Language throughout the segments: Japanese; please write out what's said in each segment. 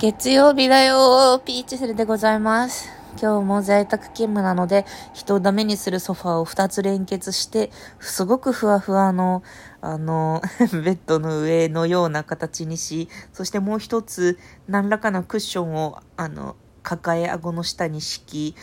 月曜日だよー、ピーチセルでございます。今日も在宅勤務なので、人をダメにするソファーを2つ連結して、すごくふわふわのベッドの上のような形にし、そしてもう一つ何らかのクッションを抱え顎の下に敷き、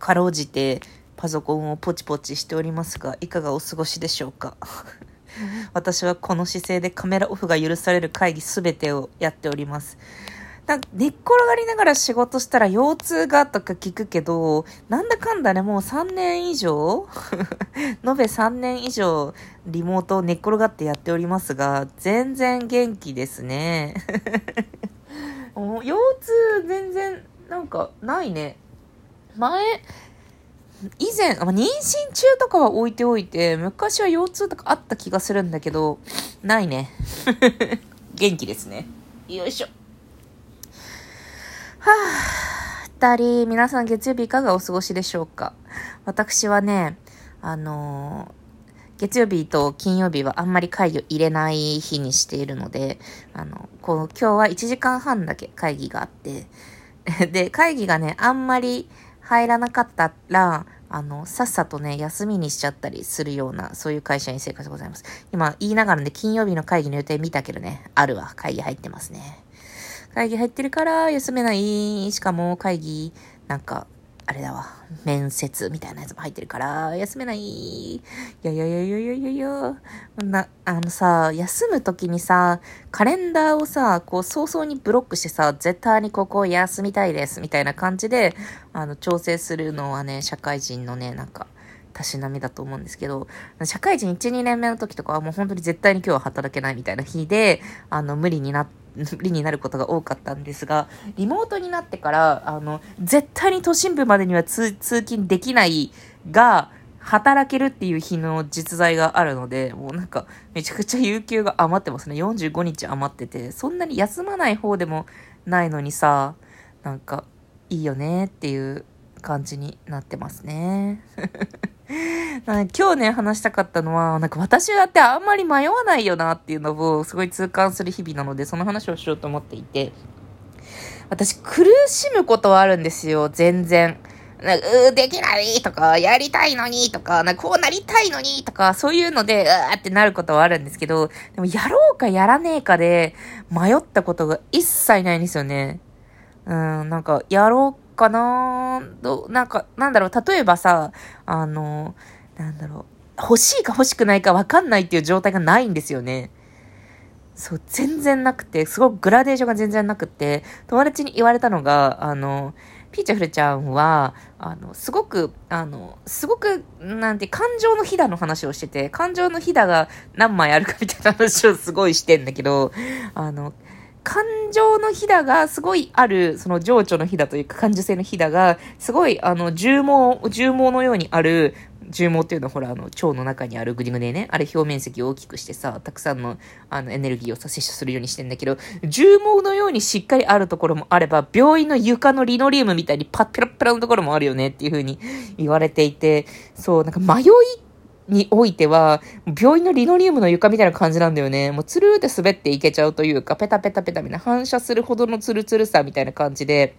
かろうじてパソコンをポチポチしておりますが、いかがお過ごしでしょうか。私はこの姿勢でカメラオフが許される会議すべてをやっております。寝っ転がりながら仕事したら腰痛がとか聞くけど、なんだかんだね、もう3年以上延べ3年以上リモートを寝っ転がってやっておりますが、全然元気ですね。もう腰痛全然なんかないね。以前、妊娠中とかは置いておいて、昔は腰痛とかあった気がするんだけど、ないね。元気ですね。よいしょ。はぁ、二人、皆さん月曜日いかがお過ごしでしょうか。私はね、月曜日と金曜日はあんまり会議を入れない日にしているので、今日は1時間半だけ会議があって、で、会議がね、あんまり入らなかったら、さっさとね、休みにしちゃったりするような、そういう会社員生活でございます。今、言いながらね、金曜日の会議の予定見たけどね、あるわ。会議入ってますね。会議入ってるから、休めない。しかも、会議、なんか、あれだわ。面接みたいなやつも入ってるから、休めない。いやいやいやいやいやいやいや。休むときにさ、カレンダーをさ、こう、早々にブロックしてさ、絶対にここ休みたいです、みたいな感じで、調整するのはね、社会人のね、なんか、たしなみだと思うんですけど、社会人 1,2 年目の時とかはもう本当に絶対に今日は働けないみたいな日で、無理になることが多かったんですが、リモートになってから、絶対に都心部までには通勤できないが、働けるっていう日の実在があるので、もうなんかめちゃくちゃ有給が余ってますね。45日余ってて、そんなに休まない方でもないのにさ、なんかいいよねっていう感じになってますね。今日ね、話したかったのは、なんか私だってあんまり迷わないよなっていうのをすごい痛感する日々なので、その話をしようと思っていて、私苦しむことはあるんですよ、全然。できないとか、やりたいのにとか、こうなりたいのにとか、そういうので、ってなることはあるんですけど、でもやろうかやらねえかで迷ったことが一切ないんですよね。なんかやろうかなー、なんだろう、例えばさ、欲しいか欲しくないか分かんないっていう状態がないんですよね。そう、全然なくて、すごくグラデーションが全然なくて、友達に言われたのが、ピーチャフルちゃんは、すごく、なんて、感情のひだの話をしてて、感情のひだが何枚あるかみたいな話をすごいしてんだけど、感情のひだがすごいある、その情緒のひだというか感受性のひだが、すごい、重毛のようにある、重毛っていうのはほら、腸の中にあるグリグリね、あれ表面積を大きくしてさ、たくさんの、エネルギーをさ、摂取するようにしてんだけど、重毛のようにしっかりあるところもあれば、病院の床のリノリウムみたいにパッペラッペラのところもあるよねっていう風に言われていて、そう、なんか迷いにおいては、病院のリノリウムの床みたいな感じなんだよね。もうツルーって滑っていけちゃうというか、ペタペタペタみたいな反射するほどのツルツルさみたいな感じで、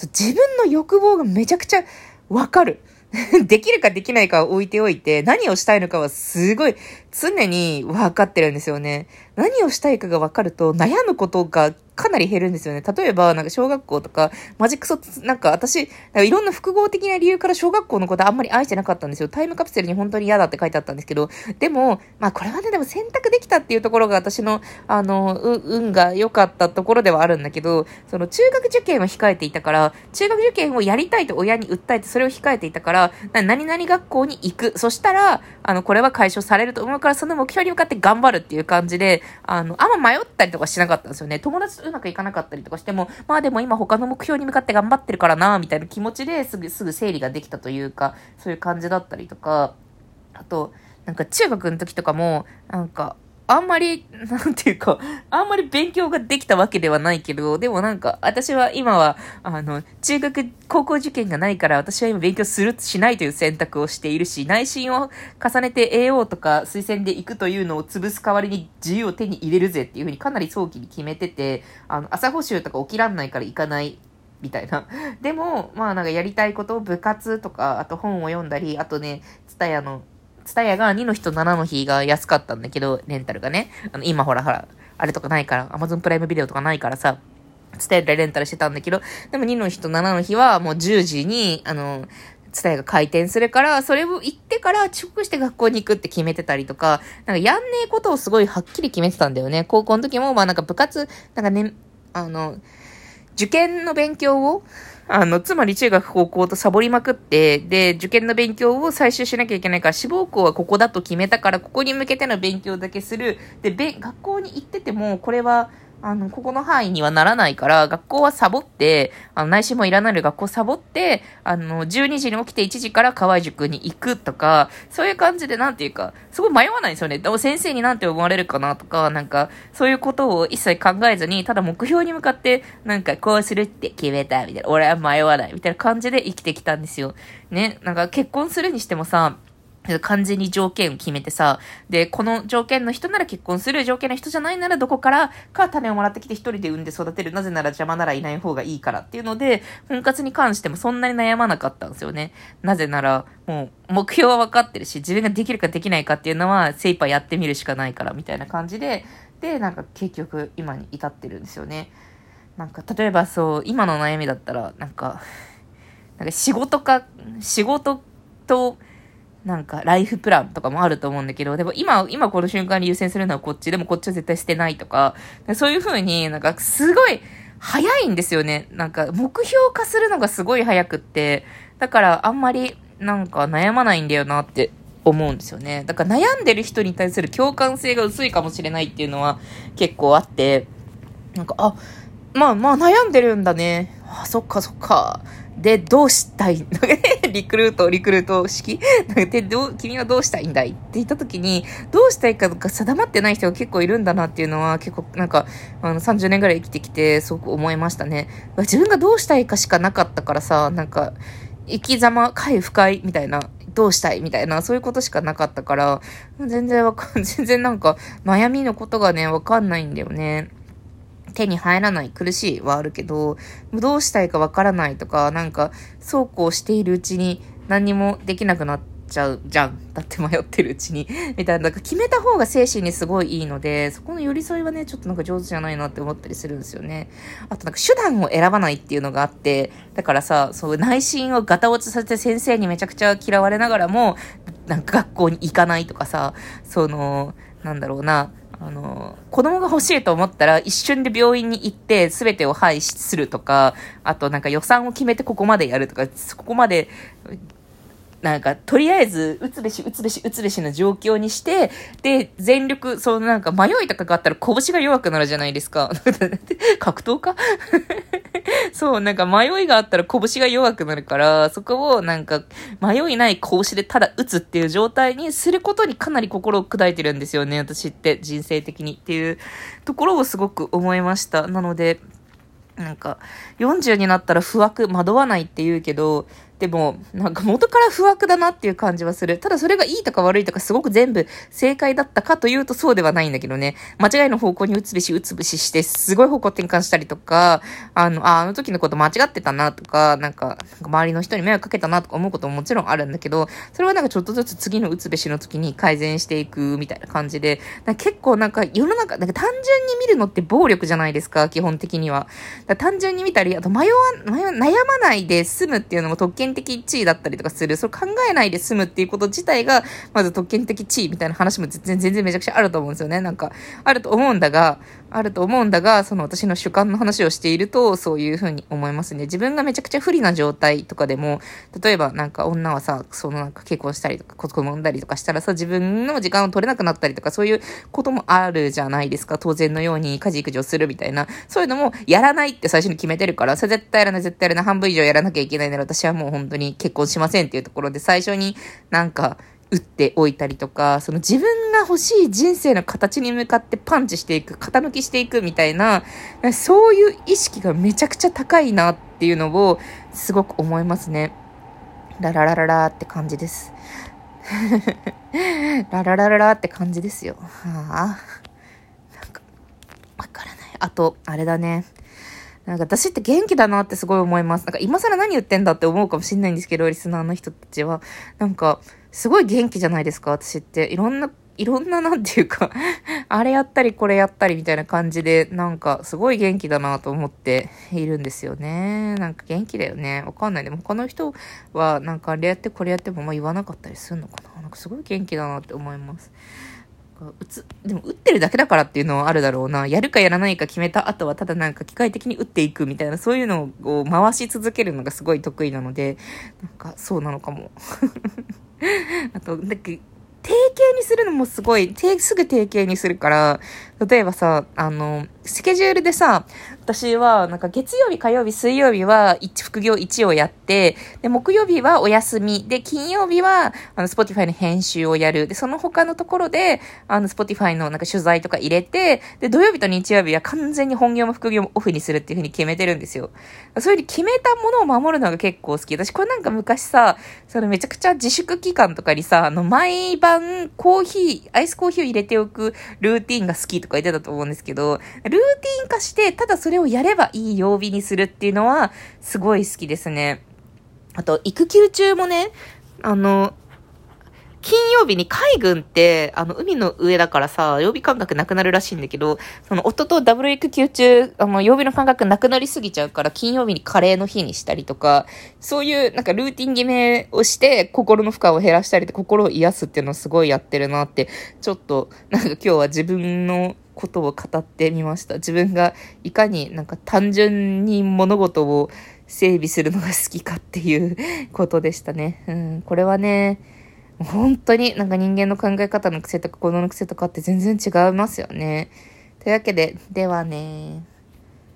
自分の欲望がめちゃくちゃわかる。できるかできないかは置いておいて、何をしたいのかはすごい常に分かってるんですよね。何をしたいかが分かると悩むことがかなり減るんですよね。例えば、なんか小学校とか、マジクソ、なんか私、いろんな複合的な理由から小学校のことあんまり愛してなかったんですよ。タイムカプセルに本当に嫌だって書いてあったんですけど、でも、まあこれはね、でも選択できたっていうところが私の、運が良かったところではあるんだけど、その中学受験を控えていたから、中学受験をやりたいと親に訴えてそれを控えていたから、何々学校に行く。そしたら、これは解消されると思うから、その目標に向かって頑張るっていう感じで、あんま迷ったりとかしなかったんですよね。友達とうまくいかなかったりとかしても、まあでも今他の目標に向かって頑張ってるからなみたいな気持ちで、すぐ整理ができたというか、そういう感じだったりとか、あとなんか中学の時とかも、なんかあんまり、なんていうか、あんまり勉強ができたわけではないけど、でもなんか、私は今は、中学、高校受験がないから、私は今勉強する、しないという選択をしているし、内申を重ねて AO とか推薦で行くというのを潰す代わりに自由を手に入れるぜっていうふうにかなり早期に決めてて、朝補習とか起きらんないから行かない。みたいな。でも、まあなんかやりたいことを部活とか、あと本を読んだり、あとね、ツタヤが2の日と7の日が安かったんだけど、レンタルがね。今ほら、あれとかないから、Amazon プライムビデオとかないからさ、ツタヤでレンタルしてたんだけど、でも2の日と7の日はもう10時に、ツタヤが開店するから、それを行ってから遅刻して学校に行くって決めてたりとか、なんかやんねえことをすごいはっきり決めてたんだよね。高校の時も、まあなんか部活、なんかね、受験の勉強を、つまり中学高校とサボりまくって、で、受験の勉強を最終しなきゃいけないから、志望校はここだと決めたから、ここに向けての勉強だけする。で、学校に行ってても、これは、ここの範囲にはならないから、学校はサボって、内心もいらないので学校サボって、12時に起きて1時から河合塾に行くとか、そういう感じでなんていうか、すごい迷わないんですよね。でも先生になんて思われるかなとか、なんか、そういうことを一切考えずに、ただ目標に向かって、なんかこうするって決めた、みたいな、俺は迷わない、みたいな感じで生きてきたんですよ。ね、なんか結婚するにしてもさ、完全に条件を決めてさ、で、この条件の人なら結婚する、条件の人じゃないならどこからか種をもらってきて一人で産んで育てる、なぜなら邪魔ならいない方がいいからっていうので、婚活に関してもそんなに悩まなかったんですよね。なぜなら、もう目標は分かってるし、自分ができるかできないかっていうのは精一杯やってみるしかないからみたいな感じで、で、なんか結局今に至ってるんですよね。なんか例えばそう、今の悩みだったら、なんか仕事と、なんか、ライフプランとかもあると思うんだけど、でも今この瞬間に優先するのはこっち、でもこっちは絶対してないとか、そういう風になんかすごい早いんですよね。なんか目標化するのがすごい早くって、だからあんまりなんか悩まないんだよなって思うんですよね。だから悩んでる人に対する共感性が薄いかもしれないっていうのは結構あって、なんか、まあ悩んでるんだね。あ、そっか。で、どうしたいリクルート式で、君はどうしたいんだいって言った時に、どうしたいかとか定まってない人が結構いるんだなっていうのは、結構なんか、30年ぐらい生きてきて、すごく思いましたね。自分がどうしたいかしかなかったからさ、なんか、生き様、快不快みたいな、どうしたいみたいな、そういうことしかなかったから、全然なんか、悩みのことがね、わかんないんだよね。手に入らない、苦しいはあるけど、どうしたいかわからないとか、なんか、そうこうしているうちに何にもできなくなっちゃうじゃん。だって迷ってるうちに。みたいな、なんか決めた方が精神にすごいいいので、そこの寄り添いはね、ちょっとなんか上手じゃないなって思ったりするんですよね。あとなんか手段を選ばないっていうのがあって、だからさ、そう内心をガタ落ちさせて先生にめちゃくちゃ嫌われながらも、なんか学校に行かないとかさ、なんだろうな、子供が欲しいと思ったら一瞬で病院に行って全てを廃止するとか、あとなんか予算を決めてここまでやるとか、ここまで、なんかとりあえず打つべしの状況にして、で、全力、なんか迷いとかがあったら拳が弱くなるじゃないですか。格闘家そう、なんか迷いがあったら拳が弱くなるから、そこをなんか迷いない拳でただ打つっていう状態にすることにかなり心を砕いてるんですよね、私って人生的にっていうところをすごく思いました。なので、なんか40になったら不惑、惑わないって言うけど、でもなんか元から不惑だなっていう感じはする。ただそれがいいとか悪いとかすごく全部正解だったかというとそうではないんだけどね。間違いの方向にうつべししてすごい方向転換したりとか、あの時のこと間違ってたなとか、なんか周りの人に迷惑かけたなとか思うことももちろんあるんだけど、それはなんかちょっとずつ次のうつべしの時に改善していくみたいな感じで、結構なんか世の中なんか単純に見るのって暴力じゃないですか、基本的には。単純に見たり、あと悩まないで済むっていうのも特権的地位だったりとかする。それ考えないで済むっていうこと自体がまず特権的地位みたいな話も全然めちゃくちゃあると思うんですよね。なんかあると思うんだがその私の主観の話をしているとそういう風に思いますね。自分がめちゃくちゃ不利な状態とかでも、例えばなんか女はさ、なんか結婚したりとか子供産んだりとかしたらさ、自分の時間を取れなくなったりとか、そういうこともあるじゃないですか。当然のように家事育児をするみたいな、そういうのもやらないって最初に決めてるから、それ絶対やらない半分以上やらなきゃいけないなら私はもう本当に結婚しませんっていうところで、最初になんか打っておいたりとか、その自分が欲しい人生の形に向かってパンチしていく、傾きしていくみたいな、そういう意識がめちゃくちゃ高いなっていうのをすごく思いますね。ラララララって感じです。ラララララって感じですよ。はぁ。なんか、わからない。あと、あれだね。なんか私って元気だなってすごい思います。なんか今更何言ってんだって思うかもしれないんですけど、リスナーの人たちは。なんか、すごい元気じゃないですか、私って。いろんななんていうか、あれやったりこれやったりみたいな感じで、なんかすごい元気だなと思っているんですよね。なんか元気だよね。わかんない。でも他の人はなんかあれやってこれやってもまあ言わなかったりするのかな。なんかすごい元気だなって思います。でも打ってるだけだからっていうのはあるだろうな。やるかやらないか決めた後はただなんか機械的に打っていくみたいな、そういうのを回し続けるのがすごい得意なので、なんかそうなのかも。あと、だっけ、定型にするのもすごい、すぐ定型にするから、例えばさ、スケジュールでさ、私は、なんか月曜日、火曜日、水曜日は、副業1をやって、で、木曜日はお休み、で、金曜日は、Spotify の編集をやる、で、その他のところで、Spotify のなんか取材とか入れて、で、土曜日と日曜日は完全に本業も副業もオフにするっていう風に決めてるんですよ。そういう風に決めたものを守るのが結構好き。私、これなんか昔さ、めちゃくちゃ自粛期間とかにさ、毎晩、アイスコーヒーを入れておくルーティーンが好きとか言ってたと思うんですけど、ルーティーン化してただそれをやればいい曜日にするっていうのはすごい好きですね。あと育休中もね、金曜日に海軍って、海の上だからさ、曜日感覚なくなるらしいんだけど、その、夫とダブル育休中、曜日の感覚なくなりすぎちゃうから、金曜日にカレーの日にしたりとか、そういう、なんかルーティン決めをして、心の負荷を減らしたりで、心を癒すっていうのをすごいやってるなって、ちょっと、なんか今日は自分のことを語ってみました。自分がいかになんか単純に物事を整備するのが好きかっていうことでしたね。うん、これはね、本当になんか人間の考え方の癖とか行動の癖とかって全然違いますよね。というわけで、ではね。